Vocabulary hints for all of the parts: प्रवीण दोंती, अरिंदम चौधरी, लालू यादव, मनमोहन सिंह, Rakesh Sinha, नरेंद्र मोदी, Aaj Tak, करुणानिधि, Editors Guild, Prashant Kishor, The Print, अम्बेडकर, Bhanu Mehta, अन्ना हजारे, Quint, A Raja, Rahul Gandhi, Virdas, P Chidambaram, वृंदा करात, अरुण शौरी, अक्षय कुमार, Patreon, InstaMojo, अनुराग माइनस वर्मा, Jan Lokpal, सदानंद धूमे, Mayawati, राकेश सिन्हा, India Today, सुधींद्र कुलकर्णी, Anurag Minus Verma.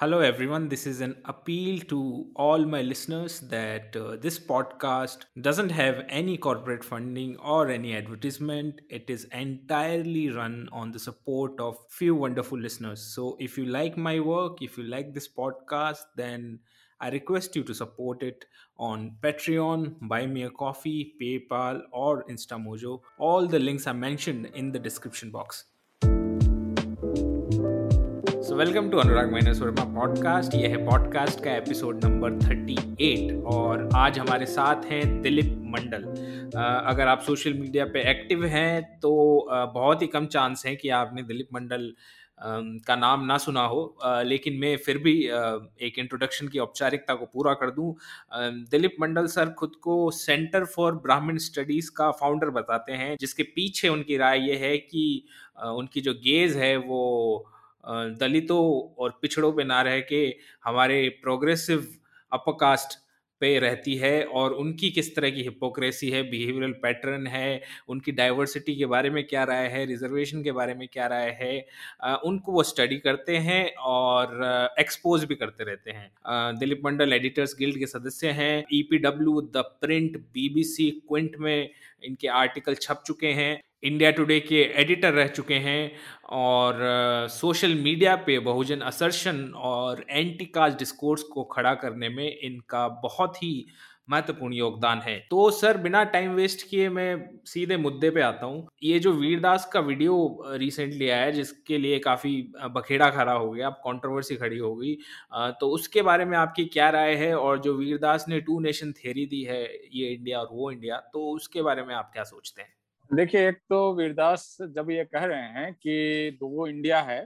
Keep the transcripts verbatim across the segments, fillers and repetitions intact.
Hello everyone, this is an appeal to all my listeners that uh, this podcast doesn't have any corporate funding or any advertisement. It is entirely run on the support of few wonderful listeners. So if you like my work, if you like this podcast, then I request you to support it on Patreon, Buy Me a Coffee, PayPal or InstaMojo. All the links are mentioned in the description box. So welcome to अनुराग माइनस वर्मा podcast. यह है podcast का episode number अड़तीस और आज हमारे साथ हैं दिलीप मंडल। अगर आप सोशल मीडिया पे एक्टिव हैं तो बहुत ही कम चांस हैं कि आपने दिलीप मंडल का नाम ना सुना हो, लेकिन मैं फिर भी एक इंट्रोडक्शन की औपचारिकता को पूरा कर दूं। दिलीप मंडल सर खुद को सेंटर फॉर ब्राह्मण स्टडीज़ का फाउंडर बताते हैं, जिसके पीछे उनकी राय यह है कि उनकी जो गेज है वो दलितों और पिछड़ों पे ना रह के हमारे प्रोग्रेसिव अपर कास्ट पे रहती है, और उनकी किस तरह की हिपोक्रेसी है, बिहेवियरल पैटर्न है, उनकी डाइवर्सिटी के बारे में क्या राय है, रिजर्वेशन के बारे में क्या राय है, उनको वो स्टडी करते हैं और एक्सपोज भी करते रहते हैं। दिलीप मंडल एडिटर्स गिल्ड के सदस्य हैं। E P W, the print, B B C, Quint में इनके आर्टिकल छप चुके हैं। इंडिया टुडे के एडिटर रह चुके हैं और सोशल मीडिया पे बहुजन असर्शन और एंटी कास्ट डिस्कोर्स को खड़ा करने में इनका बहुत ही महत्वपूर्ण योगदान है। तो सर, बिना टाइम वेस्ट किए मैं सीधे मुद्दे पे आता हूँ। ये जो वीरदास का वीडियो रिसेंटली आया, जिसके लिए काफ़ी बखेड़ा खड़ा हो गया, अब कंट्रोवर्सी खड़ी हो गई, तो उसके बारे में आपकी क्या राय है? और जो वीरदास ने टू नेशन थ्योरी दी है, ये इंडिया और वो इंडिया, तो उसके बारे में आप क्या सोचते हैं? देखिए, एक तो वीरदास जब ये कह रहे हैं कि दो इंडिया है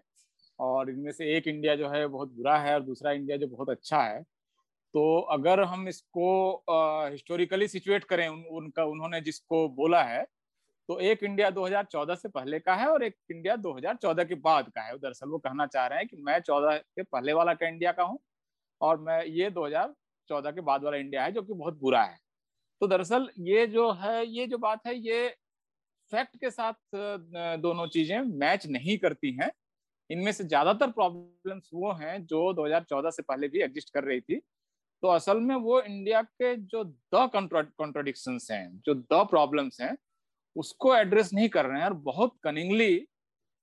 और इनमें से एक इंडिया जो है बहुत बुरा है और दूसरा इंडिया जो बहुत अच्छा है, तो अगर हम इसको हिस्टोरिकली सिचुएट करें उन, उनका उन्होंने जिसको बोला है, तो एक इंडिया दो हज़ार चौदह से पहले का है और एक इंडिया दो हज़ार चौदह के बाद का है। दरअसल वो कहना चाह रहे हैं कि मैं चौदह के पहले वाला का इंडिया का हूँ और मैं ये दो हज़ार चौदह के बाद वाला इंडिया है जो कि बहुत बुरा है। तो दरअसल ये जो है, ये जो बात है, ये फैक्ट के साथ दोनों चीजें मैच नहीं करती हैं। इनमें से ज्यादातर प्रॉब्लम्स वो हैं जो दो हज़ार चौदह से पहले भी एग्जिस्ट कर रही थी। तो असल में वो इंडिया के जो द कॉन्ट्राडिक्शंस हैं, जो द प्रॉब्लम्स हैं, उसको एड्रेस नहीं कर रहे हैं और बहुत कनिंगली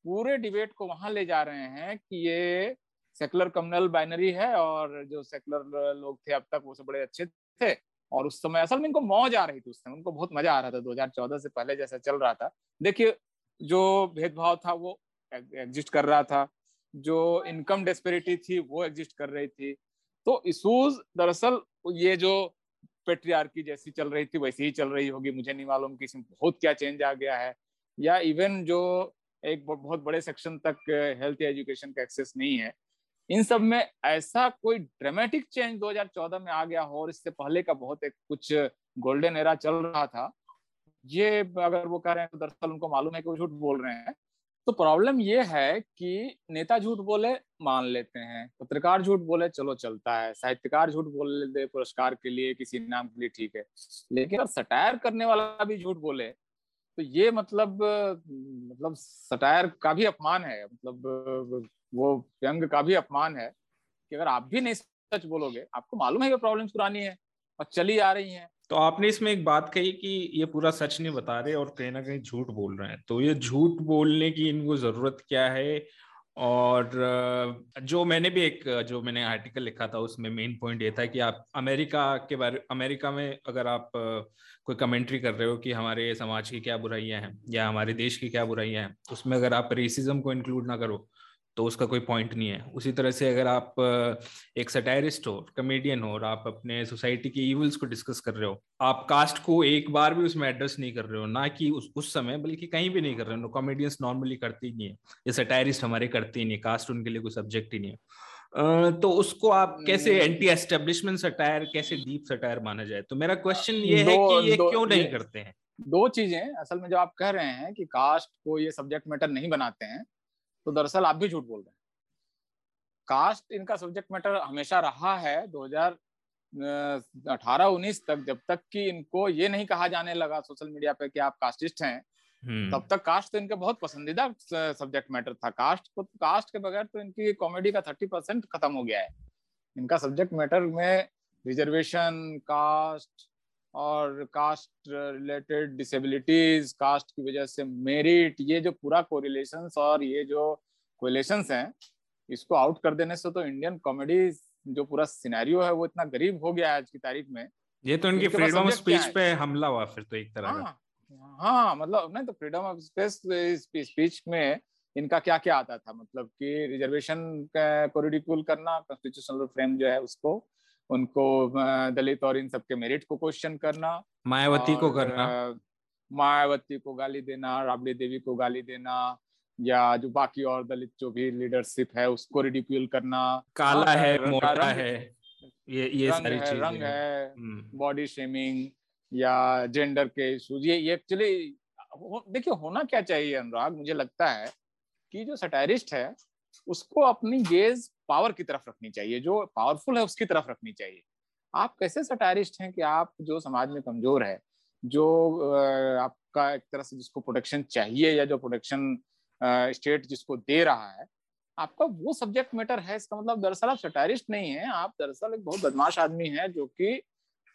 पूरे डिबेट को वहां ले जा रहे हैं कि ये सेकुलर कम्युनल बाइनरी है और जो सेकुलर लोग थे अब तक वो सब बड़े अच्छे थे और उस समय असल में इनको मौज आ रही थी, उस समय उनको बहुत मजा आ रहा था दो हज़ार चौदह से पहले जैसा चल रहा था। देखिए, जो भेदभाव था वो एग्जिस्ट कर रहा था, जो इनकम डिस्पेरिटी थी वो एग्जिस्ट कर रही थी। तो इशूज दरअसल ये जो पेट्रियार्की जैसी चल रही थी वैसी ही चल रही होगी, मुझे नहीं मालूम कि इसमें बहुत क्या चेंज आ गया है, या इवन जो एक बहुत बड़े सेक्शन तक हेल्थ एजुकेशन का एक्सेस नहीं है, इन सब में ऐसा कोई ड्रामेटिक चेंज दो हज़ार चौदह में आ गया हो और इससे पहले का बहुत एक कुछ गोल्डन एरा चल रहा था, ये अगर वो कह रहे हैं तो दरअसल उनको मालूम है कि वो झूठ बोल रहे हैं। तो प्रॉब्लम ये है कि नेता झूठ बोले मान लेते हैं, पत्रकार झूठ बोले चलो चलता है, साहित्यकार झूठ बोल दे पुरस्कार के लिए, किसी नाम के लिए, ठीक है, लेकिन अगर सटायर करने वाला भी झूठ बोले तो ये मतलब मतलब सटायर का भी अपमान है, मतलब वो व्यंग का भी अपमान है कि अगर आप भी नहीं सच बोलोगे, आपको मालूम है ये प्रॉब्लम्स पुरानी है और चली आ रही हैं। तो आपने इसमें एक बात कही कि ये पूरा सच नहीं बता रहे और कहीं ना कहीं झूठ बोल रहे हैं, तो ये झूठ बोलने की इनको जरूरत क्या है? और जो मैंने भी एक जो मैंने आर्टिकल लिखा था उसमें मेन पॉइंट ये था कि आप अमेरिका के बारे अमेरिका में अगर आप कोई कमेंट्री कर रहे हो कि हमारे समाज की क्या बुराइयां हैं या हमारे देश की क्या बुराइयां हैं, उसमें अगर आप रेसिज्म को इंक्लूड ना करो तो उसका कोई पॉइंट नहीं है। उसी तरह से अगर आप एक सटायरिस्ट हो, कॉमेडियन हो और आप अपने सोसाइटी के इविल्स को डिस्कस कर रहे हो, आप कास्ट को एक बार भी उसमें एड्रेस नहीं कर रहे हो, ना कि उस उस समय बल्कि कहीं भी नहीं कर रहे हो। कॉमेडियंस नॉर्मली करते ही नहीं है, ये सटायरिस्ट हमारे करते ही नहीं, कास्ट उनके लिए कोई सब्जेक्ट ही नहीं है। तो उसको आप कैसे एंटी एस्टेब्लिशमेंट सटायर, कैसे डीप सटायर माना जाए? तो मेरा क्वेश्चन ये है कि ये क्यों नहीं करते हैं? दो चीजें असल में, जो आप कह रहे हैं कि कास्ट को ये सब्जेक्ट मैटर नहीं बनाते हैं, तो दरअसल आप भी झूठ बोल रहे हैं। कास्ट इनका सब्जेक्ट मैटर हमेशा रहा है, दो हज़ार अठारह उन्नीस तक, जब तक कि इनको ये नहीं कहा जाने लगा सोशल मीडिया पे कि आप कास्टिस्ट हैं, तब तक कास्ट तो इनका बहुत पसंदीदा सब्जेक्ट मैटर था। कास्ट को कास्ट के बगैर तो इनकी कॉमेडी का थर्टी परसेंट खत्म हो गया है। इनका सब्जेक्ट मैटर में रिजर्वेशन, कास्ट और कास्ट रिलेटेड डिसेबिलिटीज, कास्ट की वजह से मेरिट, ये जो पूरा कोरिलेशंस और ये जो कोरिलेशंस हैं इसको आउट कर देने से तो इंडियन कॉमेडी जो पूरा सिनेरियो है वो इतना गरीब हो गया है आज की तारीख में। ये तो इनके फ्रीडम ऑफ स्पीच पे हमला हुआ फिर तो एक तरह का। हाँ मतलब नहीं तो फ्रीडम ऑफ स्पीच में इनका क्या क्या आता था, मतलब कि रिजर्वेशन को रिडिक्यूल करना, कॉन्स्टिट्यूशनल फ्रेम जो है उसको, उनको दलित और इन सबके मेरिट को क्वेश्चन करना, मायावती को करना, मायावती को गाली देना, राबड़ी देवी को गाली देना, या जो बाकी और दलित जो भी लीडरशिप है उसको रिडिक्यूल करना, काला है, मोटा है, ये ये सारी चीजें, रंग है, बॉडी शेमिंग या जेंडर के इश्यूज। ये ये एक्चुअली हो, देखिए होना क्या चाहिए अनुराग, मुझे लगता है कि जो सटायरिस्ट है उसको अपनी गेज पावर की तरफ रखनी चाहिए, जो पावरफुल है उसकी तरफ रखनी चाहिए। आप कैसे सटायरिस्ट हैं कि आप जो समाज में कमजोर है, जो आपका एक तरह से जिसको प्रोटेक्शन चाहिए या जो प्रोटेक्शन स्टेट जिसको दे रहा है, आपका वो सब्जेक्ट मैटर है। इसका मतलब दरअसल आप सटायरिस्ट नहीं है, आप दरअसल एक बहुत बदमाश आदमी है जो कि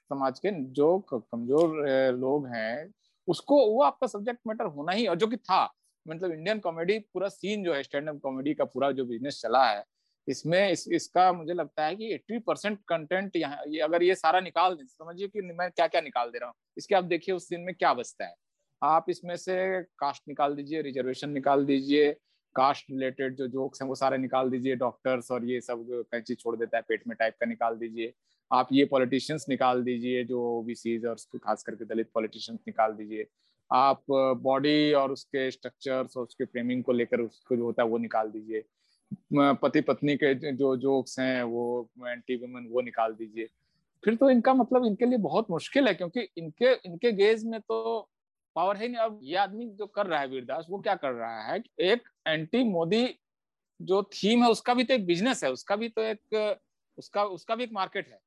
समाज के जो कमजोर लोग हैं उसको, वो आपका सब्जेक्ट मैटर होना ही, और जो कि था। मतलब इंडियन कॉमेडी पूरा सीन जो है, स्टैंड अप कॉमेडी का पूरा जो बिजनेस चला है, इसमें इस, इसका मुझे लगता है कि अस्सी परसेंट कंटेंट यहाँ ये, अगर ये सारा निकाल दें, समझिए कि मैं क्या क्या निकाल दे रहा हूँ इसके, आप देखिए उस सीन में क्या बचता है। आप इसमें से कास्ट निकाल दीजिए, रिजर्वेशन निकाल दीजिए, कास्ट रिलेटेड जो जोक्स हैं वो सारे निकाल दीजिए, डॉक्टर्स और ये सब कैंची छोड़ देता है पेट में टाइप का निकाल दीजिए, आप ये पॉलिटिशियंस निकाल दीजिए जो ओबीसीज और उसको खास करके दलित पॉलिटिशियंस निकाल दीजिए, आप बॉडी और उसके स्ट्रक्चर्स और उसके फ्रेमिंग को लेकर उसको जो होता है वो निकाल दीजिए, पति पत्नी के जो जोक्स हैं वो, एंटी वुमेन, वो निकाल दीजिए। फिर तो इनका मतलब इनके लिए बहुत मुश्किल है, क्योंकि इनके इनके गेज में तो पावर है नहीं। अब ये आदमी जो कर रहा है वीरदास, वो क्या कर रहा है, एक एंटी मोदी जो थीम है उसका भी तो एक बिजनेस है, उसका भी तो एक उसका उसका भी एक मार्केट है।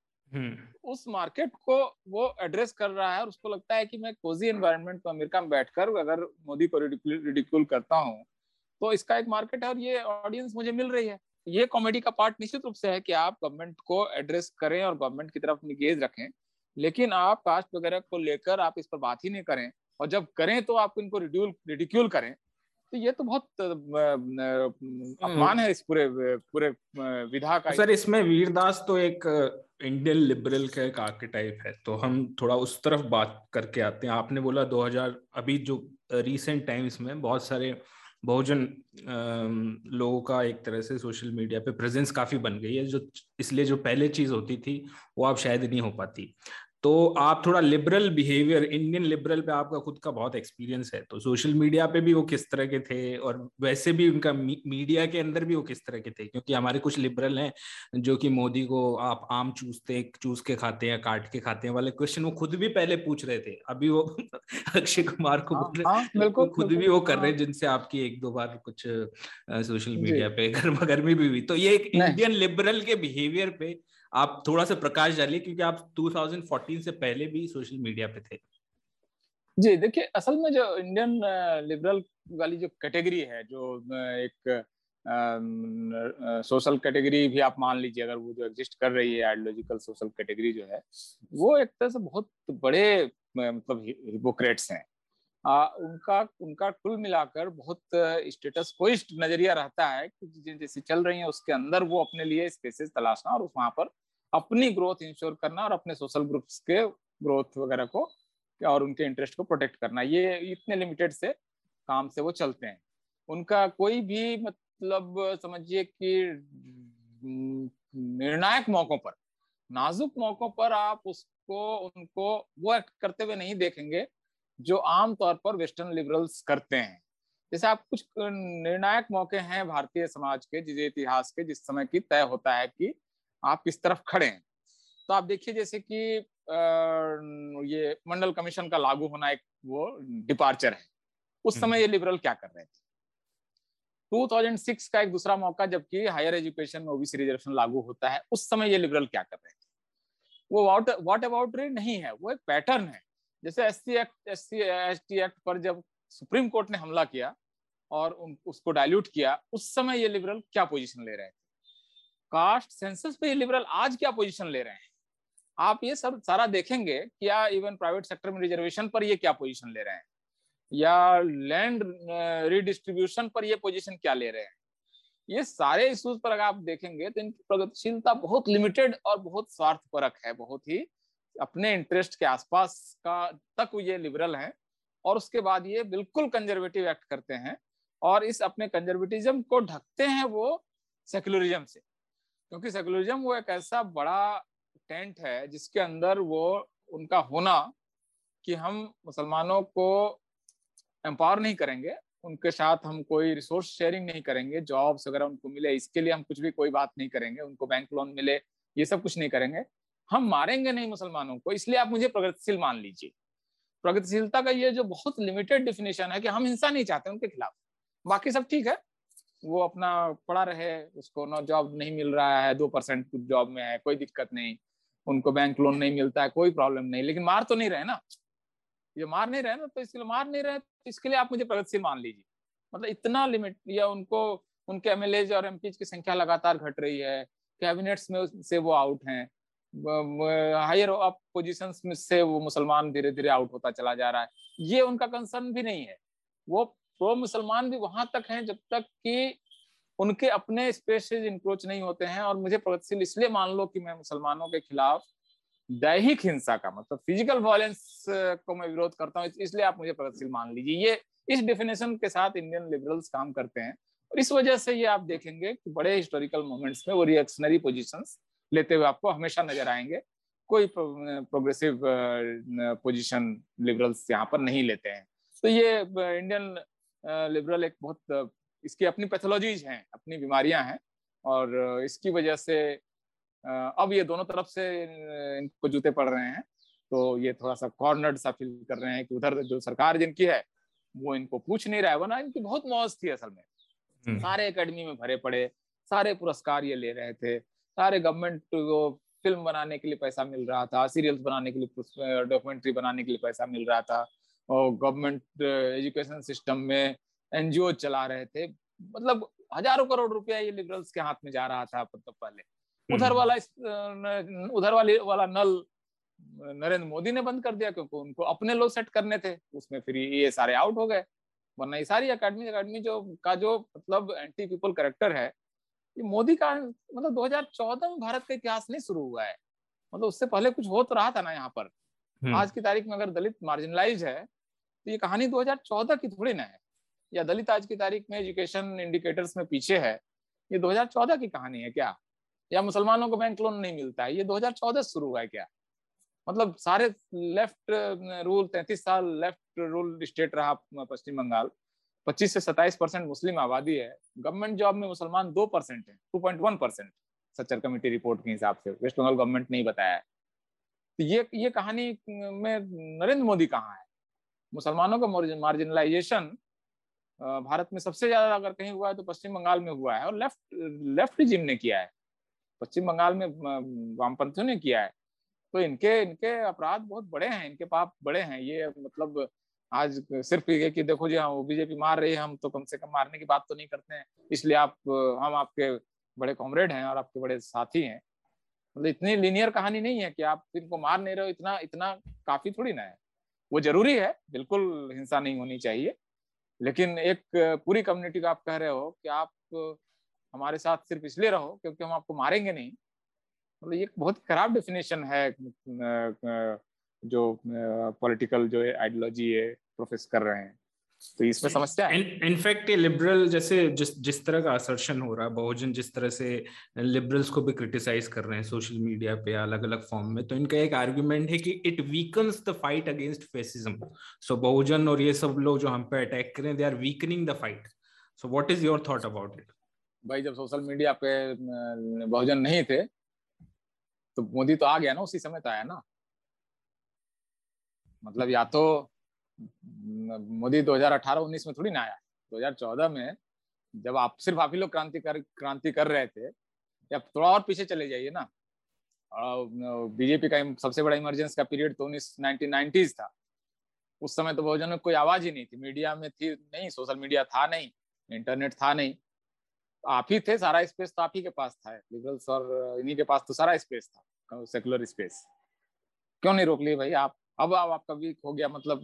उस मार्केट को वो एड्रेस कर रहा है और उसको लगता है कि मैं कोजी एनवायरनमेंट में अमेरिका में बैठकर अगर मोदी को रिडिक्यूल करता हूँ तो इसका एक मार्केट है और ये ऑडियंस मुझे मिल रही है। ये कॉमेडी का पार्ट निश्चित रूप से है कि आप गवर्नमेंट को एड्रेस करें और गवर्नमेंट की तरफ अपनी गेज रखें, लेकिन आप कास्ट वगैरह को लेकर आप इस पर बात ही नहीं करें, और जब करें तो आप इनको रिडिक्यूल करें, तो ये तो बहुत अपमान है इस पूरे पूरे विधा का। सर इसमें वीरदास तो एक इंडियन लिबरल का एक आर्केटाइप है, तो हम थोड़ा उस तरफ बात करके आते हैं। आपने बोला दो हज़ार, अभी जो रीसेंट टाइम्स में बहुत सारे बहुजन लोगों का एक तरह से सोशल मीडिया पे प्रेजेंस काफी बन गई है, जो इसलिए जो पहले चीज होती थी वो आप शायद नहीं हो पाती। तो आप थोड़ा लिबरल बिहेवियर, इंडियन लिबरल पे आपका खुद का बहुत एक्सपीरियंस है, तो सोशल मीडिया पे भी वो किस तरह के थे और वैसे भी उनका मीडिया के अंदर भी वो किस तरह के थे, क्योंकि हमारे कुछ लिबरल हैं जो कि मोदी को आप आम चूसते चूस के खाते हैं, काट के खाते हैं वाले क्वेश्चन वो खुद भी पहले पूछ रहे थे, अभी वो अक्षय कुमार को बोल रहे, खुद भी वो कर रहे हैं, जिनसे आपकी एक दो बार कुछ सोशल मीडिया पे गर्मागर्मी भी हुई। तो ये एक इंडियन लिबरल के बिहेवियर पे आप थोड़ा सा प्रकाश डालिए, क्योंकि आप दो हज़ार चौदह से पहले भी सोशल मीडिया पे थे। जी देखिए, असल में जो इंडियन लिबरल वाली जो कैटेगरी है, जो एक सोशल कैटेगरी भी आप मान लीजिए, अगर वो जो एग्जिस्ट कर रही है आइडियोलॉजिकल सोशल कैटेगरी जो है, वो एक तरह से बहुत बड़े मतलब हिपोक्रेट्स हैं। आ, उनका उनका कुल मिलाकर बहुत स्टेटस क्विस्ट नजरिया रहता है कि चीजें जैसे चल रही हैं उसके अंदर वो अपने लिए स्पेसेस तलाशना और वहां पर अपनी ग्रोथ इंश्योर करना और अपने सोशल ग्रुप्स के ग्रोथ वगैरह को और उनके इंटरेस्ट को प्रोटेक्ट करना, ये इतने लिमिटेड से काम से वो चलते हैं। उनका कोई भी मतलब समझिए कि निर्णायक मौकों पर, नाजुक मौकों पर आप उसको उनको वो एक्ट करते हुए नहीं देखेंगे जो आमतौर पर वेस्टर्न लिबरल्स करते हैं। जैसे आप कुछ निर्णायक मौके हैं भारतीय समाज के, जिस इतिहास के, जिस समय की तय होता है कि आप किस तरफ खड़े हैं, तो आप देखिए जैसे कि ये मंडल कमीशन का लागू होना एक वो डिपार्चर है। उस समय ये लिबरल क्या कर रहे थे? दो हज़ार छह का एक दूसरा मौका, जबकि हायर एजुकेशन में ओबीसी रिजर्वेशन लागू होता है, उस समय ये लिबरल क्या कर रहे थे? वो वाट वॉट अबाउटरी नहीं है, वो एक पैटर्न है। जैसे S C act S C S T act पर जब सुप्रीम कोर्ट ने हमला किया और उन, उसको डायल्यूट किया, उस समय ये लिबरल क्या पोजीशन ले रहे थे, कास्ट सेंसस पे ये लिबरल आज क्या पोजीशन ले रहे हैं, आप ये सब सारा देखेंगे कि या इवन प्राइवेट सेक्टर में रिजर्वेशन पर ये क्या पोजीशन ले रहे हैं, या लैंड रिडिस्ट्रीब्यूशन पर ये पोजीशन क्या ले रहे हैं, ये सारे इश्यूज पर अगर आप देखेंगे तो इनकी प्रगतिशीलता बहुत लिमिटेड और बहुत स्वार्थपरक है, बहुत ही अपने इंटरेस्ट के आसपास का तक ये लिबरल है, और उसके बाद ये बिल्कुल कंजर्वेटिव एक्ट करते हैं और इस अपने कंजर्वेटिज्म को ढकते हैं वो सेकुलरिज्म से, क्योंकि सेकुलरिज्म वो एक ऐसा बड़ा टेंट है जिसके अंदर वो उनका होना कि हम मुसलमानों को एम्पावर नहीं करेंगे, उनके साथ हम कोई रिसोर्स शेयरिंग नहीं करेंगे, जॉब्स वगैरह उनको मिले इसके लिए हम कुछ भी कोई बात नहीं करेंगे, उनको बैंक लोन मिले ये सब कुछ नहीं करेंगे, हम मारेंगे नहीं मुसलमानों को, इसलिए आप मुझे प्रगतिशील मान लीजिए। प्रगतिशीलता का ये जो बहुत लिमिटेड डेफिनेशन है कि हम हिंसा नहीं चाहते उनके खिलाफ, बाकी सब ठीक है, वो अपना पड़ा रहे, उसको नो जॉब नहीं मिल रहा है, दो परसेंट जॉब में है कोई दिक्कत नहीं, उनको बैंक लोन नहीं मिलता है कोई प्रॉब्लम नहीं, लेकिन मार तो नहीं रहे ना, ये मार नहीं रहे ना, तो इसके लिए मार नहीं रहे तो इसके लिए आप मुझे प्रगतिशील मान लीजिए, मतलब इतना लिमिट। या उनको उनके एम एल एज और एम पीज की संख्या लगातार घट रही है, कैबिनेट्स में से वो आउट हैं, हायर अप पोजीशंस में से वो मुसलमान धीरे धीरे आउट होता चला जा रहा है, ये उनका कंसर्न भी नहीं है, वो प्रो मुसलमान भी वहां तक हैं जब तक कि उनके अपने स्पेसेस इंक्रोच नहीं होते हैं। और मुझे प्रगतिशील इसलिए मान लो कि मैं मुसलमानों के खिलाफ दैहिक हिंसा का मतलब फिजिकल वायलेंस को मैं विरोध करता हूँ, इसलिए आप मुझे प्रगतिशील मान लीजिए, ये इस डेफिनेशन के साथ इंडियन लिबरल्स काम करते हैं, और इस वजह से ये आप देखेंगे कि बड़े हिस्टोरिकल मोमेंट्स में वो रिएक्शनरी पोजिशंस लेते हुए आपको हमेशा नजर आएंगे, कोई प्रोग्रेसिव पोजीशन लिबरल्स यहाँ पर नहीं लेते हैं। तो ये इंडियन लिबरल एक बहुत, इसकी अपनी पैथोलॉजीज हैं, अपनी बीमारियां हैं, और इसकी वजह से अब ये दोनों तरफ से इनको जूते पड़ रहे हैं, तो ये थोड़ा सा कॉर्नर्ड सा फील कर रहे हैं कि उधर जो सरकार जिनकी है वो इनको पूछ नहीं रहा है, वरना इनकी बहुत मौज थी असल में, सारे अकेडमी में भरे पड़े, सारे पुरस्कार ये ले रहे थे, सारे गवर्नमेंट को फिल्म बनाने के लिए पैसा मिल रहा था, सीरियल्स बनाने के लिए, डॉक्यूमेंट्री बनाने के लिए पैसा मिल रहा था, और गवर्नमेंट एजुकेशन सिस्टम में एनजीओ चला रहे थे, मतलब हजारों करोड़ रुपया ये लिबरल्स के हाथ में जा रहा था। मतलब पहले उधर वाला उधर वाले वाला नल नरेंद्र मोदी ने बंद कर दिया, क्योंकि उनको अपने लोग सेट करने थे उसमें, फिर ये सारे आउट हो गए, वरना ये सारी अकेडमी अकेडमी जो का जो मतलब एंटी पीपल करेक्टर है मोदी का, मतलब दो हज़ार चौदह में भारत का इतिहास नहीं शुरू हुआ है, मतलब उससे पहले कुछ हो तो रहा था ना यहाँ पर। आज की तारीख में अगर दलित मार्जिनलाइज है तो ये कहानी दो हज़ार चौदह की थोड़ी ना है, या दलित आज की तारीख में एजुकेशन इंडिकेटर्स में पीछे है, ये दो हज़ार चौदह की कहानी है क्या? या मुसलमानों को बैंक लोन नहीं मिलता है, ये दो हज़ार चौदह से शुरू हुआ है क्या? मतलब सारे लेफ्ट रूल, तैंतीस साल लेफ्ट रूल स्टेट रहा पश्चिम बंगाल, पच्चीस से सत्ताईस परसेंट मुस्लिम आबादी है, गवर्नमेंट जॉब में मुसलमान दो परसेंट है, two point one percent Sachar committee report के हिसाब से, वेस्ट बंगाल गवर्नमेंट ने ही बताया है। तो ये ये कहानी में नरेंद्र मोदी कहाँ है? मुसलमानों का मार्जिनलाइजेशन भारत में सबसे ज्यादा अगर कहीं हुआ है तो पश्चिम बंगाल में हुआ है, और लेफ्ट लेफ्ट रिजिम ने किया है, पश्चिम बंगाल में वामपंथियों ने किया है। तो इनके इनके अपराध बहुत बड़े हैं, इनके पाप बड़े हैं। ये मतलब आज सिर्फ ये कि देखो जी हाँ वो बीजेपी मार रही है, हम तो कम से कम मारने की बात तो नहीं करते हैं, इसलिए आप हम आपके बड़े कॉमरेड हैं और आपके बड़े साथी हैं। मतलब इतनी लीनियर कहानी नहीं है कि आप इनको मार नहीं रहे हो, इतना इतना काफी थोड़ी ना है। वो जरूरी है, बिल्कुल हिंसा नहीं होनी चाहिए, लेकिन एक पूरी कम्युनिटी का आप कह रहे हो कि आप हमारे साथ सिर्फ इसलिए रहो क्योंकि हम आपको मारेंगे नहीं। मतलब ये बहुत खराब डेफिनेशन है जो पॉलिटिकल जो आइडियोलॉजी है प्रोफेस कर रहे हैं, तो इसमें समस्या है। इनफैक्ट ये लिबरल जैसे जिस जिस तरह का असर्शन हो रहा है, बहुजन जिस तरह से लिबरल्स को भी क्रिटिसाइज कर रहे हैं सोशल मीडिया पे अलग अलग फॉर्म में, तो इनका एक आर्ग्यूमेंट है कि it weakens the fight against fascism. So Bahujan और ये सब लोग जो हम पे अटैक कर रहे हैं, they are weakening the fight. So what is your thought about it? भाई जब सोशल मीडिया पे बहुजन नहीं थे तो मोदी तो आ गया ना, उसी समय तो आया ना। मतलब या तो मोदी दो हज़ार अठारह उन्नीस में थोड़ी ना आया, दो हज़ार चौदह में जब आप सिर्फ आप ही लोग क्रांति कर क्रांति कर रहे थे। या थोड़ा और पीछे चले जाइए ना, बीजेपी का सबसे बड़ा इमरजेंस का पीरियड तो उन्नीस नाइनटीन नाइन्टीज था, उस समय तो बहुजन में कोई आवाज ही नहीं थी, मीडिया में थी नहीं, सोशल मीडिया था नहीं, इंटरनेट था नहीं, आप ही थे, सारा स्पेस तो आप ही के पास था, लिबरल्स और इन्हीं के पास तो सारा स्पेस था, सेकुलर स्पेस, क्यों नहीं रोक लिए भाई आप? अब आप, आपका वीक हो गया, मतलब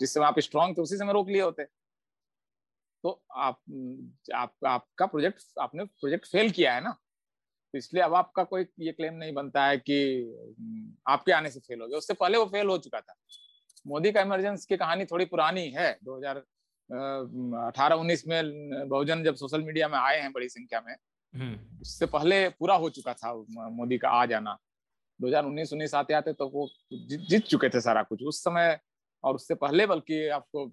जिस समय आप स्ट्रांग थे उसी समय रोक लिए होते, तो आप, आप आपका प्रोजेक्ट, आपने प्रोजेक्ट फेल किया है ना, तो इसलिए अब आपका कोई ये क्लेम नहीं बनता है कि आपके आने से फेल हो गया, उससे पहले वो फेल हो चुका था। मोदी का इमरजेंसी की कहानी थोड़ी पुरानी है, दो हज़ार अठारह उन्नीस में बहुजन जब सोशल मीडिया में आए हैं बड़ी संख्या में, उससे पहले पूरा हो चुका था मोदी का आ जाना, दो हज़ार उन्नीस आते आते तो वो जीत चुके थे सारा कुछ उस समय, और उससे पहले बल्कि आपको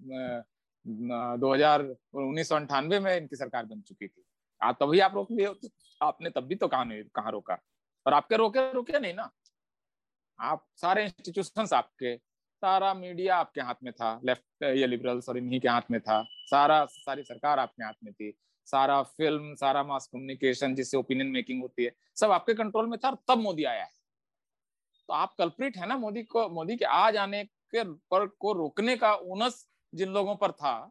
दो हजार उन्नीस सौ अंठानवे में इनकी सरकार बन चुकी थी, आप तभी आप रोक लिए, आपने तब भी तो कहा नहीं, कहाँ रोका, और आपके रोके रोके नहीं ना, आप सारे इंस्टीट्यूशंस आपके, सारा मीडिया आपके हाथ में था, लेफ्ट ये लिबरल्स और इन्हीं के हाथ में था, सारा सारी सरकार आपके हाथ में थी, सारा फिल्म, सारा मास कम्युनिकेशन जिससे ओपिनियन मेकिंग होती है, सब आपके कंट्रोल में था, तब मोदी आया है, तो आप कल्प्रिट है ना, मोदी को, मोदी के आ जाने के पर को रोकने का ओनस जिन लोगों पर था,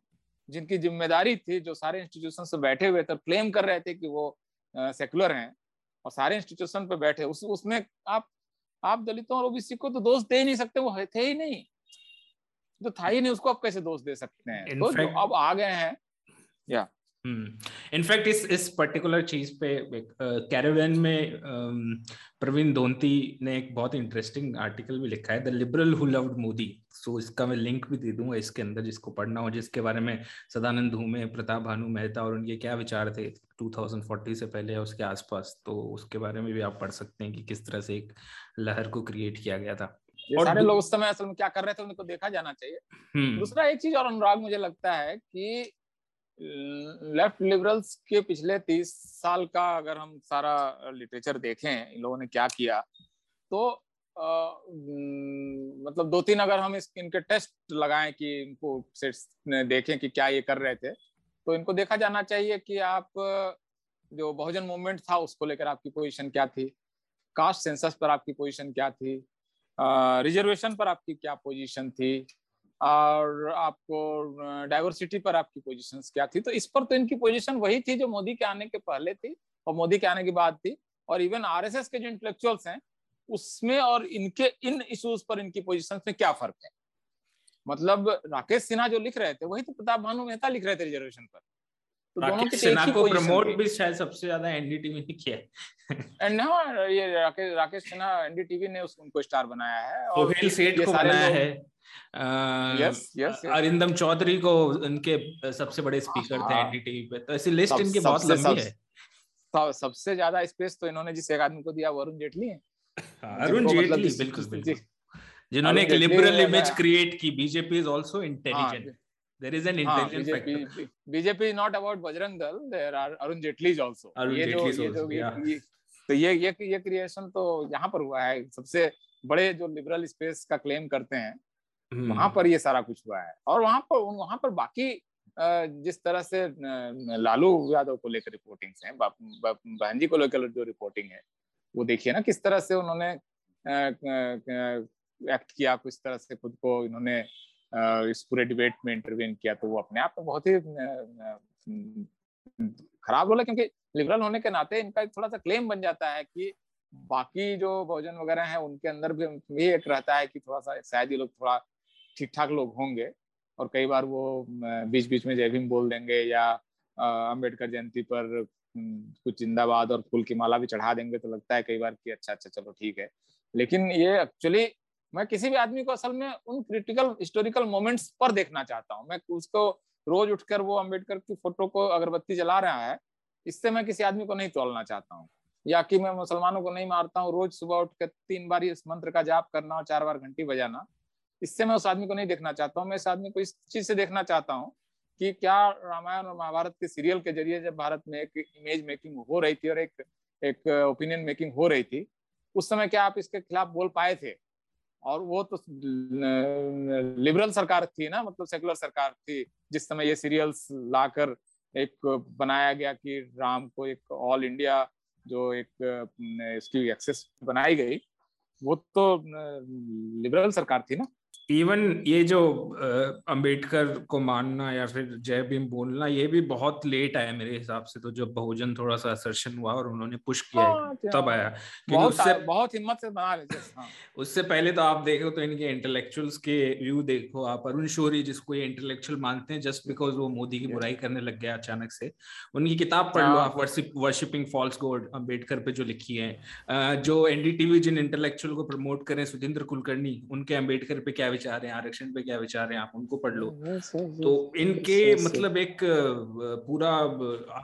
जिनकी जिम्मेदारी थी, जो सारे इंस्टीट्यूशन से बैठे हुए थे, क्लेम कर रहे थे कि वो सेकुलर हैं और सारे इंस्टीट्यूशन पे बैठे, उस उसमें आप आप दलितों और ओबीसी को तो दोष दे ही नहीं सकते, वो थे ही नहीं, तो था ही नहीं, उसको आप कैसे दोष दे सकते हैं? तो जो अब आ गए हैं या इनफैक्ट इस इस पर्टिकुलर चीज पे कैरेवन में प्रवीण दोंती ने एक बहुत इंटरेस्टिंग आर्टिकल भी लिखा है, the liberal who loved Modi, so इसका मैं लिंक भी दे दूंगा इसके अंदर, जिसको पढ़ना हो, जिसके बारे में सदानंद धूमे, प्रताप भानु मेहता और उनके क्या विचार थे दो हज़ार चालीस से पहले या उसके आसपास, तो उसके बारे में भी आप पढ़ सकते हैं कि किस तरह से एक लहर को क्रिएट किया गया था और सारे लोग उस समय असल में क्या कर रहे थे, उनको देखा जाना चाहिए। दूसरा एक चीज और अनुराग, मुझे लगता है कि लेफ्ट लिबरल्स के पिछले तीस साल का अगर हम सारा लिटरेचर देखें, इन लोगों ने क्या किया, तो आ, मतलब दो तीन अगर हम इस इनके टेस्ट लगाएं कि इनको देखें कि क्या ये कर रहे थे, तो इनको देखा जाना चाहिए कि आप जो बहुजन मूवमेंट था उसको लेकर आपकी पोजीशन क्या थी, कास्ट सेंसस पर आपकी पोजीशन क्या थी, रिजर्वेशन पर आपकी क्या पोजीशन थी, और आपको डाइवर्सिटी पर आपकी पोजीशंस क्या थी। तो इस पर तो इनकी पोजीशन वही थी जो मोदी के आने के पहले थी और मोदी के आने के बाद थी, और इवन आरएसएस के जो इंटेलेक्चुअल्स हैं उसमें और इनके इन इश्यूज पर इनकी पोजीशंस में क्या फर्क है। मतलब राकेश सिन्हा जो लिख रहे थे वही तो प्रताप भानु मेहता लिख रहे थे रिजर्वेशन पर, तो दोनों की सिन्हा को प्रमोट भी शायद सबसे ज्यादा एनडीटीवी ने किया है। ना ये राकेश राकेश सिन्हा एनडीटीवी ने उनको स्टार बनाया है और बनाया है, अरिंदम चौधरी को इनके सबसे बड़े स्पीकर थे एनडीटीवी पे, तो ऐसी लिस्ट इनके बहुत लंबी है। सबसे ज्यादा स्पेस तो इन्होंने जिस एक आदमी को दिया वो अरुण जेटली है, अरुण जेटली बिल्कुल बिल्कुल, जिन्होंने एक लिबरल इमेज क्रिएट की, BJP is also intelligent, there is an intelligent factor, BJP is not about Bajrang Dal, there are Arun Jaitley is also, ये जो ये तो ये ये क्रिएशन तो यहाँ पर हुआ है, सबसे बड़े जो लिबरल स्पेस का क्लेम करते हैं वहां पर ये सारा कुछ हुआ है। और वहां पर वहां पर बाकी जिस तरह से लालू यादव को लेकर रिपोर्टिंग्स हैं, बहन जी को लेकर जो रिपोर्टिंग है वो देखिए ना, किस तरह से उन्होंने एक्ट किया, किस तरह से खुद को इन्होंने इस पूरे डिबेट में इंटरवीन किया, तो वो अपने आप में बहुत ही खराब रोल है, क्योंकि लिबरल होने के नाते इनका एक थोड़ा सा क्लेम बन जाता है कि बाकी जो बहुजन वगैरह है उनके अंदर भी भी एक रहता है कि थोड़ा सा शायद ये लोग थोड़ा ठीक ठाक लोग होंगे, और कई बार वो बीच बीच में जय भीम बोल देंगे या अंबेडकर जयंती पर कुछ जिंदाबाद और फूल की माला भी चढ़ा देंगे, तो लगता है कई बार कि अच्छा अच्छा चलो ठीक है। लेकिन ये एक्चुअली मैं किसी भी आदमी को असल में उन क्रिटिकल हिस्टोरिकल मोमेंट्स पर देखना चाहता हूँ, मैं उसको रोज उठकर वो अम्बेडकर की फोटो को अगरबत्ती जला रहा है, इससे मैं किसी आदमी को नहीं तोलना चाहता हूँ, या कि मैं मुसलमानों को नहीं मारता हूँ रोज सुबह उठकर तीन बार इस मंत्र का जाप करना और चार बार घंटी बजाना, इससे मैं उस आदमी को नहीं देखना चाहता हूँ। मैं इस आदमी को इस चीज से देखना चाहता हूँ कि क्या रामायण और महाभारत के सीरियल के जरिए जब भारत में एक इमेज मेकिंग हो रही थी और एक एक ओपिनियन मेकिंग हो रही थी, उस समय क्या आप इसके खिलाफ बोल पाए थे? और वो तो लिबरल सरकार थी ना, मतलब सेकुलर सरकार थी, जिस समय ये सीरियल्स लाकर एक बनाया गया कि राम को एक ऑल इंडिया जो एक इसकी एक्सेस बनाई गई, वो तो लिबरल सरकार थी ना, इवन ये जो अंबेडकर को मानना या फिर जय भीम बोलना, ये भी बहुत लेट आया मेरे हिसाब से। तो जब बहुजन थोड़ा सा असर्शन हुआ और उन्होंने पुश किया तब आया, क्योंकि उससे बहुत हिम्मत से बना लेते हाँ। उससे पहले तो आप देखो तो इनके इंटेलेक्चुअल्स के व्यू देखो आप, अरुण शौरी जिसको ये इंटेलेक्चुअल मानते हैं जस्ट बिकॉज वो मोदी की बुराई करने लग गया अचानक से, उनकी किताब पढ़ लो आप, वर्शिपिंग फॉल्स गॉड अम्बेडकर पे जो लिखी है। जो एनडीटीवी जिन इंटेलेक्चुअल को प्रमोट करें, सुधींद्र कुलकर्णी, उनके अम्बेडकर पे क्या विचार हैं, आरक्षण पे क्या विचार हैं, आप उनको पढ़ लो। तो इनके मतलब एक पूरा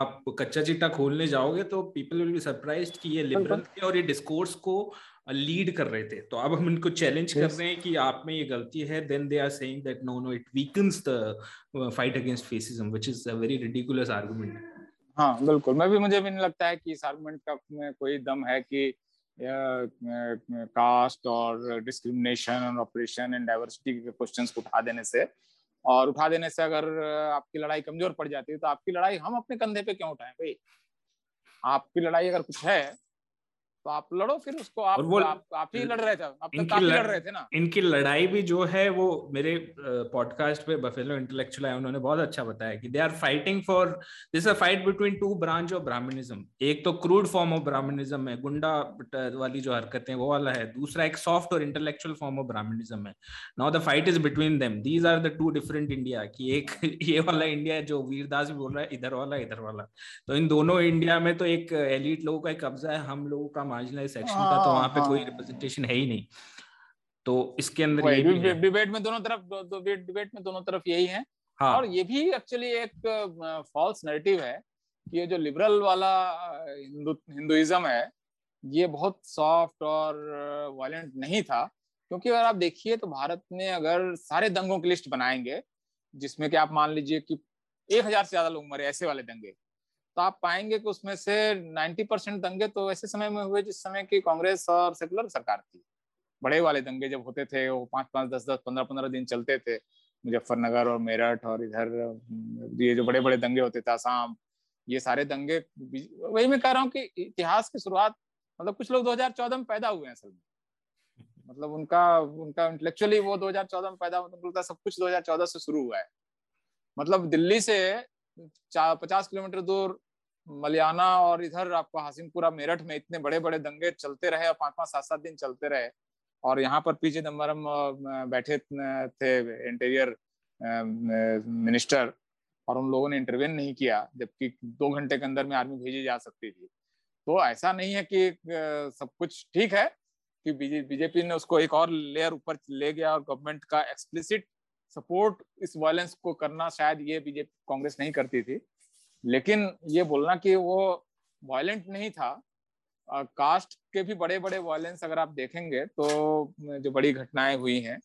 आप कच्चा चिट्ठा खोलने जाओगे तो पीपल विल बी सरप्राइज्ड कि ये लिबरल थे और ये डिस्कोर्स को लीड कर रहे थे। तो अब हम इनको चैलेंज कर रहे हैं कि आप में ये गलती है, then they are saying that no no it weakens the fight against fascism, which is a very ridiculous argument. हाँ बिल्कुल, मैं भी मुझे भी नहीं लगता है कि इस आर्गुमेंट का में कोई दम है कि कास्ट और डिस्क्रिमिनेशन और ऑपरेशन एंड डाइवर्सिटी के क्वेश्चंस को उठा देने से, और उठा देने से अगर आपकी लड़ाई कमजोर पड़ जाती है तो आपकी लड़ाई हम अपने कंधे पे क्यों उठाएं भाई। आपकी लड़ाई अगर कुछ है तो आप लड़ो फिर उसको, आप आप, आप ही लड़ रहे थे, आप तक काफी लड़ रहे थे ना। इनकी लड़ाई भी जो है वो मेरे पॉडकास्ट पे बफेलो इंटेलेक्चुअल आए, उन्होंने बहुत अच्छा बताया कि they are fighting for this a fight between two branch of Brahmanism. एक तो क्रूड फॉर्म ऑफ ब्राह्मणिज्म है, गुंडा वाली जो हरकतें वो वाला है, दूसरा एक सॉफ्ट और इंटेलेक्चुअल फॉर्म ऑफ ब्राह्मणिज्म है। Now the fight is between them, these are the two different India, की एक ये वाला इंडिया है जो वीरदास भी बोल रहा है, इधर वाला इधर वाला। तो इन दोनों इंडिया में तो एक एलिट लोगों का कब्जा है, हम लोगों का मार्जिनलाइज्ड सेक्शन का तो वहां पे कोई रिप्रेजेंटेशन है ही नहीं। तो इसके अंदर ये भी है, डिबेट में दोनों तरफ दो डिबेट में दोनों तरफ यही है। हाँ। और ये भी एक्चुअली एक फॉल्स नैरेटिव है कि ये जो लिबरल वाला हिंदू हिंदुइज्म है ये बहुत सॉफ्ट और वायलेंट नहीं था, क्योंकि अगर आप देखिए तो भारत में अगर सारे दंगों की लिस्ट बनाएंगे जिसमें कि आप मान लीजिए कि एक हजार से ज्यादा लोग मरे, ऐसे वाले दंगे, तो आप पाएंगे कि उसमें से नब्बे परसेंट दंगे तो ऐसे समय में हुए जिस समय की कांग्रेस और सेकुलर सरकार थी। बड़े वाले दंगे जब होते थे वो पाँच पाँच दस दस पंद्रह पंद्रह दिन चलते थे, मुजफ्फरनगर और मेरठ और इधर ये जो बड़े बड़े दंगे होते थे आसाम, ये सारे दंगे। वही मैं कह रहा हूँ कि इतिहास की शुरुआत, मतलब कुछ लोग दो हजार चौदह में पैदा हुए हैं असल में, मतलब उनका उनका इंटेलेक्चुअली वो दो हजार चौदह में पैदा हुआ, सब कुछ दो हजार चौदह से शुरू हुआ है। मतलब दिल्ली से पचास किलोमीटर दूर मलियाना और इधर आपको हासिमपुरा मेरठ में इतने बड़े बड़े दंगे चलते रहे और पाँच पाँच सात सात दिन चलते रहे। और यहाँ पर पी चिदम्बरम बैठे थे इंटीरियर मिनिस्टर और उन लोगों ने इंटरवेन नहीं किया, जबकि दो घंटे के अंदर में आर्मी भेजी जा सकती थी। तो ऐसा नहीं है कि सब कुछ ठीक है, कि बीजेपी ने उसको एक और लेयर ऊपर ले गया और गवर्नमेंट का एक्सप्लिसिट सपोर्ट इस वायलेंस को करना शायद ये बीजेपी कांग्रेस नहीं करती थी। लेकिन ये बोलना कि वो वायलेंट नहीं था, कास्ट के भी बड़े बड़े वायलेंस अगर आप देखेंगे तो जो बड़ी घटनाएं हुई हैं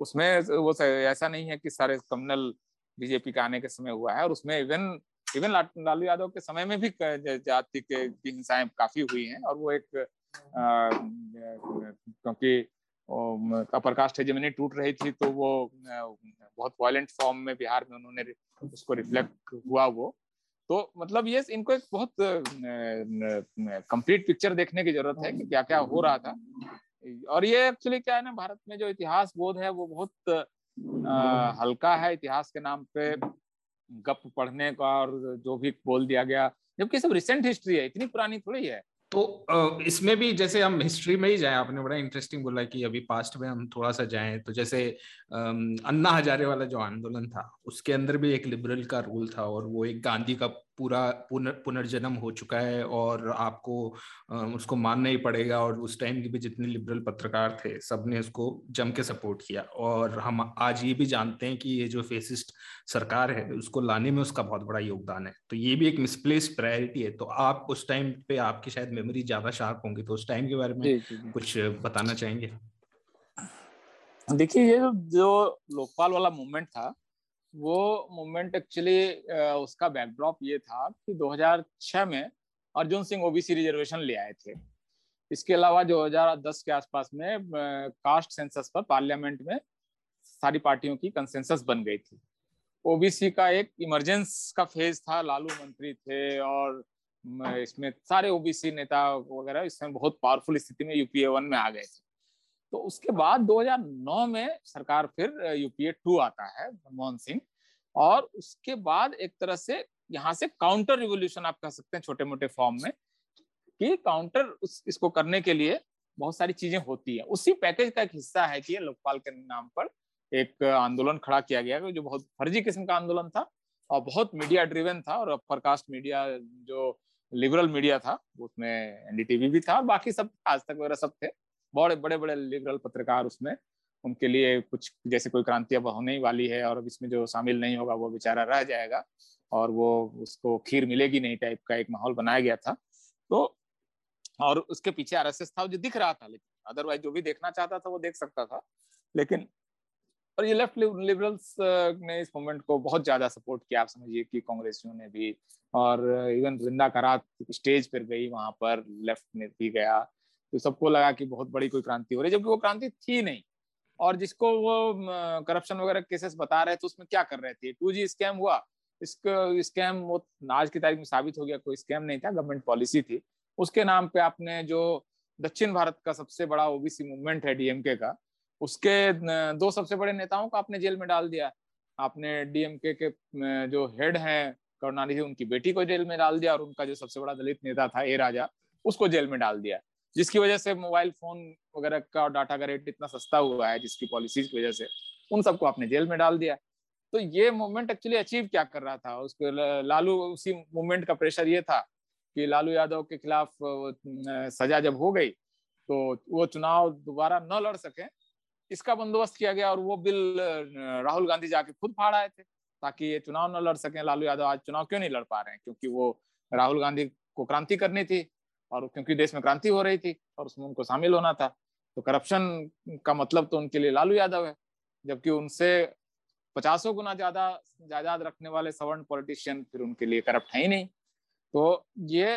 उसमें वो ऐसा नहीं है कि सारे कम्युनल बीजेपी के आने के समय हुआ है। और उसमें इवन इवन लालू यादव के समय में भी जाति के की हिंसाएं काफी हुई हैं, और वो एक क्योंकि अपर कास्ट हेजेमनी टूट रही थी तो वो बहुत वायलेंट फॉर्म में बिहार में उन्होंने उसको रिफ्लेक्ट हुआ वो। तो मतलब ये इनको एक बहुत कंप्लीट पिक्चर देखने की जरूरत है कि क्या क्या हो रहा था। और ये एक्चुअली क्या है ना, भारत में जो इतिहास बोध है वो बहुत आ, हल्का है। इतिहास के नाम पे गप पढ़ने का और जो भी बोल दिया गया, जबकि सब रिसेंट हिस्ट्री है, इतनी पुरानी थोड़ी है। तो इसमें भी जैसे हम हिस्ट्री में ही जाएं, आपने बड़ा इंटरेस्टिंग बोला कि अभी पास्ट में हम थोड़ा सा जाएं, तो जैसे अन्ना हजारे वाला जो आंदोलन था उसके अंदर भी एक लिबरल का रोल था, और वो एक गांधी का पूरा पुनर्जन्म हो चुका है और आपको उसको मानना ही पड़ेगा। और उस टाइम के भी जितने लिबरल पत्रकार थे सबने उसको जम के सपोर्ट किया, और हम आज ये भी जानते हैं कि ये जो फेसिस्ट सरकार है उसको लाने में उसका बहुत बड़ा योगदान है। तो ये भी एक मिसप्लेस्ड प्रायोरिटी है। तो आप उस टाइम पे, आपकी शायद मेमोरी ज्यादा शार्प होंगी, तो उस टाइम के बारे में कुछ बताना चाहेंगे। देखिए, ये जो लोकपाल वाला मूवमेंट था वो मूवमेंट एक्चुअली उसका बैकड्रॉप ये था कि दो हजार छह में अर्जुन सिंह ओबीसी रिजर्वेशन ले आए थे। इसके अलावा दो हजार दस के आसपास में कास्ट सेंसस पर पार्लियामेंट में सारी पार्टियों की कंसेंसस बन गई थी। ओबीसी का एक इमरजेंस का फेज था, लालू मंत्री थे और इसमें सारे ओबीसी नेता वगैरह इसमें बहुत पावरफुल स्थिति में यूपीए वन में आ गए थे। तो उसके बाद दो हज़ार नौ में सरकार फिर यूपीए टू आता है मनमोहन सिंह, और उसके बाद एक तरह से यहाँ से काउंटर रिवोल्यूशन आप कह सकते हैं छोटे मोटे फॉर्म में, कि काउंटर उस, इसको करने के लिए बहुत सारी चीजें होती है। उसी पैकेज का एक हिस्सा है कि लोकपाल के नाम पर एक आंदोलन खड़ा किया गया जो बहुत फर्जी किस्म का आंदोलन था और बहुत मीडिया ड्रिवन था, और अपर कास्ट मीडिया जो लिबरल मीडिया था उसमें एनडीटीवी भी था और बाकी सब आज तक वगैरह सब थे, बड़े बड़े बड़े लिबरल पत्रकार उसमें, उनके लिए कुछ जैसे कोई क्रांति अब होने वाली है और अब इसमें जो शामिल नहीं होगा वो बेचारा रह जाएगा और वो उसको खीर मिलेगी नहीं टाइप का एक माहौल बनाया गया था। तो और उसके पीछे आरएसएस था जो दिख रहा था, लेकिन अदरवाइज जो भी देखना चाहता था वो देख सकता था। लेकिन और ये लेफ्ट लिबरल्स ने इस मूवमेंट को बहुत ज्यादा सपोर्ट किया, आप समझिए कि कांग्रेसियों ने भी, और इवन वृंदा करात स्टेज पर गई, वहां पर लेफ्ट ने भी गया, तो सबको लगा कि बहुत बड़ी कोई क्रांति हो रही है, जबकि वो क्रांति थी नहीं। और जिसको वो करप्शन वगैरह केसेस बता रहे थे उसमें क्या कर रहे थे, टू जी स्कैम हुआ, इसको स्कैम वो आज की तारीख में साबित हो गया कोई स्कैम नहीं था, गवर्नमेंट पॉलिसी थी। उसके नाम पे आपने जो दक्षिण भारत का सबसे बड़ा ओबीसी मूवमेंट है डीएमके का, उसके दो सबसे बड़े नेताओं को आपने जेल में डाल दिया, आपने डीएमके के जो हेड हैं करुणानिधि उनकी बेटी को जेल में डाल दिया, और उनका जो सबसे बड़ा दलित नेता था ए राजा उसको जेल में डाल दिया, जिसकी वजह से मोबाइल फोन वगैरह का और डाटा का रेट इतना सस्ता हुआ है जिसकी पॉलिसीज की वजह से, उन सबको आपने जेल में डाल दिया। तो ये मूवमेंट एक्चुअली अचीव क्या कर रहा था, उसको लालू, उसी मूवमेंट का प्रेशर ये था कि लालू यादव के खिलाफ सजा जब हो गई तो वो चुनाव दोबारा न लड़ सके, इसका बंदोबस्त किया गया, और वो बिल राहुल गांधी जाके खुद फाड़ आए थे ताकि ये चुनाव न लड़ सके। लालू यादव आज चुनाव क्यों नहीं लड़ पा रहे हैं, क्योंकि वो राहुल गांधी को क्रांति करनी थी और क्योंकि देश में क्रांति हो रही थी और उसमें उनको शामिल होना था, तो करप्शन का मतलब तो उनके लिए लालू यादव है, जबकि उनसे पचासों गुना ज्यादा जायदाद रखने वाले सवर्ण पॉलिटिशियन फिर उनके लिए करप्ट है ही नहीं। तो ये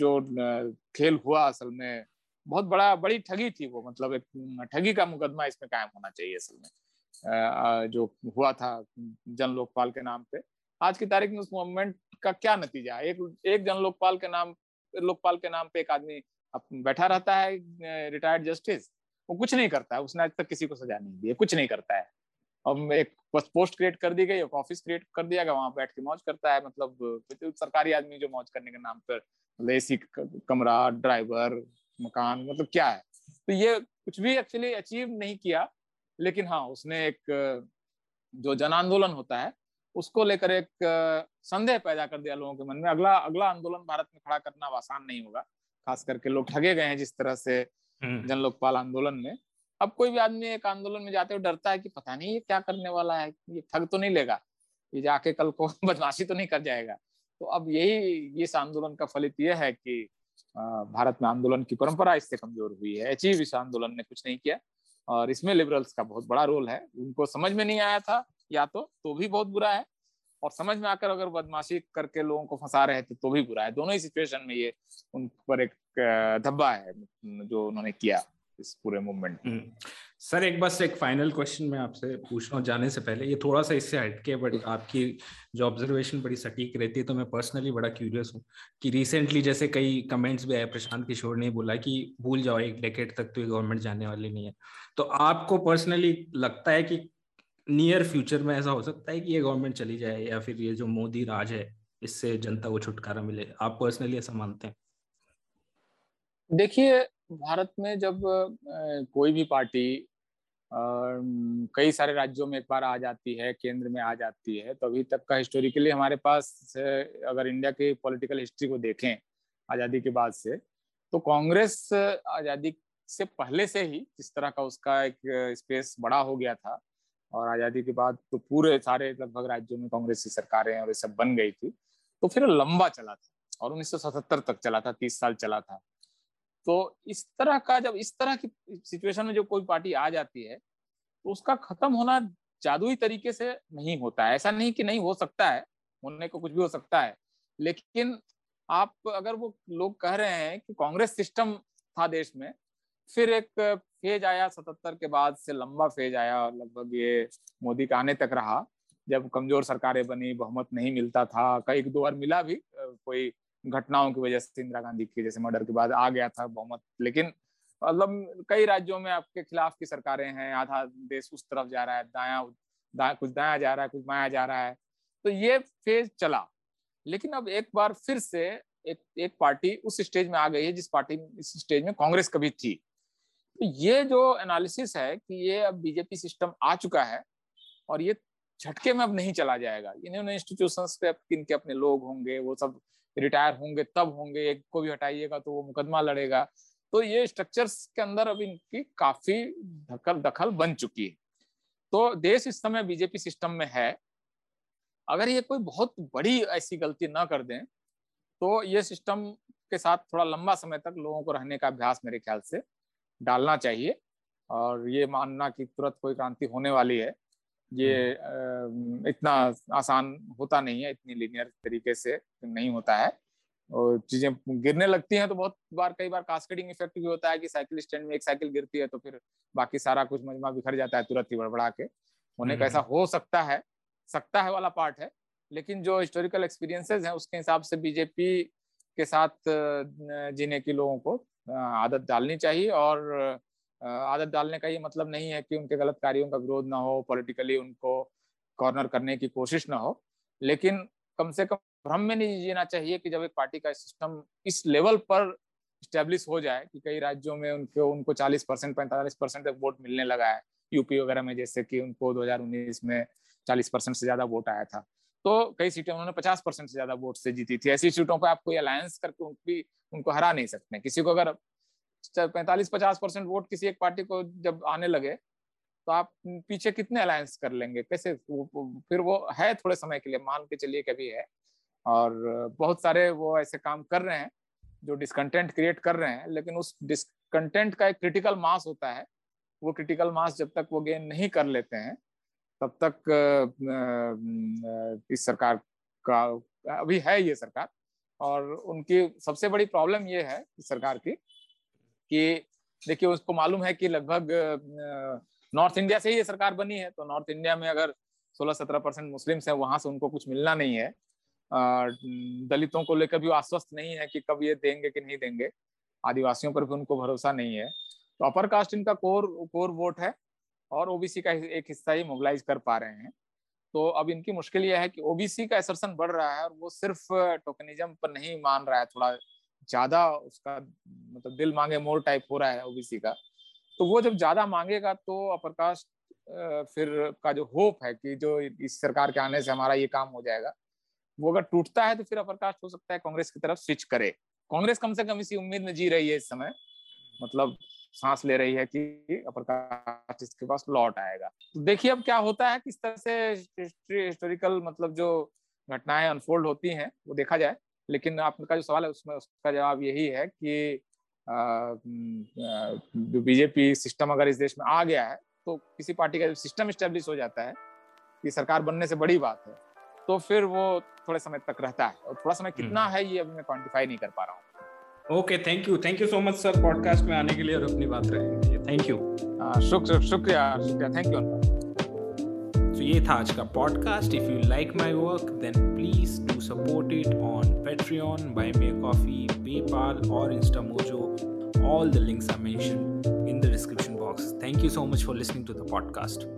जो खेल हुआ असल में बहुत बड़ा बड़ी ठगी थी वो, मतलब एक ठगी का मुकदमा इसमें कायम होना चाहिए असल में, जो हुआ था जन लोकपाल के नाम पे। आज की तारीख में उस मूवमेंट का क्या नतीजा है, एक एक जन लोकपाल के नाम लोकपाल के नाम पे एक आदमी बैठा रहता है रिटायर्ड जस्टिस, वो कुछ नहीं करता है, उसने आज तक किसी को सजा नहीं दी है, कुछ नहीं करता है, अब एक पोस्ट क्रिएट कर दी गई, एक ऑफिस क्रिएट कर दिया गया, वहां बैठ के मौज करता है, मतलब सरकारी आदमी जो मौज करने के नाम पर, एसी कमरा, ड्राइवर, मकान, मतलब क्या है। तो ये कुछ भी एक्चुअली अचीव नहीं किया, लेकिन हाँ उसने एक जो जन आंदोलन होता है उसको लेकर एक संदेह पैदा कर दिया लोगों के मन में, अगला अगला आंदोलन भारत में खड़ा करना आसान नहीं होगा, खास करके लोग ठगे गए हैं जिस तरह से जन लोकपाल आंदोलन में। अब कोई भी आदमी एक आंदोलन में जाते हुए डरता है कि पता नहीं ये क्या करने वाला है, ये ठग तो नहीं लेगा, ये जाके कल को बदमाशी तो नहीं कर जाएगा। तो अब यही इस आंदोलन का फलित यह है कि भारत में आंदोलन की परंपरा इससे कमजोर हुई है, अचीव इस आंदोलन ने कुछ नहीं किया, और इसमें लिबरल्स का बहुत बड़ा रोल है। उनको समझ में नहीं आया था या तो तो भी बहुत बुरा है, और समझ में आकर अगर बदमाशी करके लोगों को फंसा रहे थे तो भी बुरा है, दोनों ही सिचुएशन में ये उन पर एक धब्बा है जो उन्होंने किया इस पूरे मूवमेंट में। सर एक बस एक फाइनल क्वेश्चन मैं आपसे पूछना जाने से पहले, ये थोड़ा सा इससे हटके, बट आपकी जो ऑब्जर्वेशन बड़ी सटीक रहती है, तो मैं पर्सनली बड़ा क्यूरियस हूँ कि रिसेंटली जैसे कई कमेंट्स भी आए, प्रशांत किशोर ने बोला कि भूल जाओ एक डेकेड तक तो ये गवर्नमेंट जाने वाली नहीं है, तो आपको पर्सनली लगता है कि नियर फ्यूचर में ऐसा हो सकता है कि ये गवर्नमेंट चली जाए, या फिर ये जो मोदी राज है इससे जनता को छुटकारा मिले, आप पर्सनली ऐसा मानते हैं? देखिए भारत में जब कोई भी पार्टी कई सारे राज्यों में एक बार आ जाती है, केंद्र में आ जाती है, तो अभी तक का हिस्टोरिकली हमारे पास अगर इंडिया की पॉलिटिकल हिस्ट्री को देखें आज़ादी के बाद से, तो कांग्रेस आज़ादी से पहले से ही जिस तरह का उसका एक स्पेस बड़ा हो गया था, और आज़ादी के बाद तो पूरे सारे लगभग राज्यों में कांग्रेस की सरकारें और ये सब बन गई थी, तो फिर लंबा चला था और उन्नीस सौ सतहत्तर तक चला था, तीस साल चला था। तो इस तरह का जब इस तरह की सिचुएशन में जो कोई पार्टी आ जाती है तो उसका खत्म होना जादुई तरीके से नहीं होता है, ऐसा नहीं कि नहीं हो सकता है, होने को कुछ भी हो सकता है, लेकिन आप अगर वो लोग कह रहे हैं कि कांग्रेस सिस्टम था देश में, फिर एक फेज आया सतहत्तर के बाद से, लंबा फेज आया और लगभग ये मोदी के आने तक रहा, जब कमजोर सरकारें बनी, बहुमत नहीं मिलता था, कई दो बार मिला भी, कोई घटनाओं की वजह से इंदिरा गांधी के जैसे मर्डर के बाद आ गया था बहुमत, लेकिन मतलब कई राज्यों में आपके खिलाफ की सरकारें हैं, आधा देश उस तरफ जा रहा है, दाया दा, कुछ दाया जा रहा है, कुछ बाया जा रहा है, तो ये फेज चला। लेकिन अब एक बार फिर से एक एक पार्टी उस स्टेज में आ गई है जिस पार्टी इस स्टेज में कांग्रेस कभी थी। तो ये जो एनालिसिस है कि ये अब बीजेपी सिस्टम आ चुका है और ये झटके में अब नहीं चला जाएगा। इन्होंने इंस्टीट्यूशंस पे इनके अपने लोग होंगे, वो सब रिटायर होंगे तब होंगे, एक को भी हटाइएगा तो वो मुकदमा लड़ेगा। तो ये स्ट्रक्चर्स के अंदर अब इनकी काफी दखल दखल बन चुकी है। तो देश इस समय बीजेपी सिस्टम में है। अगर ये कोई बहुत बड़ी ऐसी गलती ना कर दें तो ये सिस्टम के साथ थोड़ा लंबा समय तक लोगों को रहने का अभ्यास मेरे ख्याल से डालना चाहिए। और ये मानना कि तुरंत कोई क्रांति होने वाली है, ये इतना आसान होता नहीं है, इतनी लीनियर तरीके से नहीं होता है। और चीज़ें गिरने लगती हैं तो बहुत बार कई बार कास्केडिंग इफेक्ट भी होता है कि साइकिल स्टैंड में एक साइकिल गिरती है तो फिर बाकी सारा कुछ मजमा बिखर जाता है तुरंत ही बड़बड़ा के। होने का ऐसा हो सकता है, सकता है वाला पार्ट है। लेकिन जो हिस्टोरिकल एक्सपीरियंसेस हैं उसके हिसाब से बीजेपी के साथ जीने की लोगों को आदत डालनी चाहिए। और आदत डालने का ये मतलब नहीं है कि उनके गलत कार्यों का विरोध ना हो, पॉलिटिकली उनको कॉर्नर करने की कोशिश ना हो, लेकिन कम से कम भ्रम में नहीं जीना चाहिए कि जब एक पार्टी का सिस्टम इस लेवल पर स्टैब्लिश हो जाए कि कई राज्यों में उनके उनको चालीस परसेंट पैंतालीस परसेंट तक वोट मिलने लगा है, यूपी वगैरह में जैसे कि उनको दो हजार उन्नीस में चालीस परसेंट से ज्यादा वोट आया था, तो कई सीटें उन्होंने पचास परसेंट से ज्यादा वोट से जीती थी। ऐसी सीटों पर आप कोई अलायंस करके उनकी उनको हरा नहीं सकते। किसी को अगर पैंतालीस पचास परसेंट वोट किसी एक पार्टी को जब आने लगे तो आप पीछे कितने अलायंस कर लेंगे, कैसे? फिर वो है थोड़े समय के लिए, मान के चलिए कभी है। और बहुत सारे वो ऐसे काम कर रहे हैं जो डिस्कंटेंट क्रिएट कर रहे हैं, लेकिन उस डिस्कंटेंट का एक क्रिटिकल मास होता है। वो क्रिटिकल मास जब तक वो गेन नहीं कर लेते हैं तब तक इस सरकार का अभी है ये सरकार। और उनकी सबसे बड़ी प्रॉब्लम ये है इस सरकार की कि देखिए उसको मालूम है कि लगभग नॉर्थ इंडिया से ही ये सरकार बनी है, तो नॉर्थ इंडिया में अगर सोलह सत्रह परसेंट मुस्लिम्स हैं, वहाँ से उनको कुछ मिलना नहीं है। दलितों को लेकर भी आश्वस्त नहीं है कि कब ये देंगे कि नहीं देंगे। आदिवासियों पर भी उनको भरोसा नहीं है। तो अपर कास्ट इनका कोर कोर वोट है और ओबीसी का एक हिस्सा ही मोबिलाइज कर पा रहे हैं। तो अब इनकी मुश्किल यह है कि ओबीसी का एसर्शन बढ़ रहा है और वो सिर्फ टोकनिज्म पर नहीं मान रहा है, थोड़ा ज्यादा उसका मतलब दिल मांगे मोर टाइप हो रहा है ओबीसी का। तो वो जब ज्यादा मांगेगा तो अपर कास्ट फिर का जो होप है कि जो इस सरकार के आने से हमारा ये काम हो जाएगा, वो अगर टूटता है तो फिर अपर कास्ट हो सकता है कांग्रेस की तरफ स्विच करे। कांग्रेस कम से कम इसी उम्मीद में जी रही है इस समय, मतलब सांस ले रही है कि अपर कास्ट इसके पास लौट आएगा। तो देखिए अब क्या होता है, किस तरह से हिस्टोरिकल मतलब जो घटनाएं अनफोल्ड होती हैं वो देखा जाए। लेकिन आपका जो सवाल है उसमें उसका जवाब यही है कि जो बीजेपी सिस्टम अगर इस देश में आ गया है तो किसी पार्टी का जब सिस्टम इस्टेब्लिश हो जाता है, ये सरकार बनने से बड़ी बात है, तो फिर वो थोड़े समय तक रहता है। और थोड़ा समय कितना है ये अभी मैं क्वान्टिफाई नहीं कर पा रहा हूँ। Okay, thank you thank you so much sir podcast में आने के लिए और अपनी बात रखने के लिए। थैंक यू, शुक्रिया शुक्रिया, थैंक यू। तो ये था आज का podcast. If you like my work then please do support it on Patreon, buy me coffee, PayPal और Insta InstaMojo. All the links are mentioned in the description box. Thank you so much for listening to the podcast.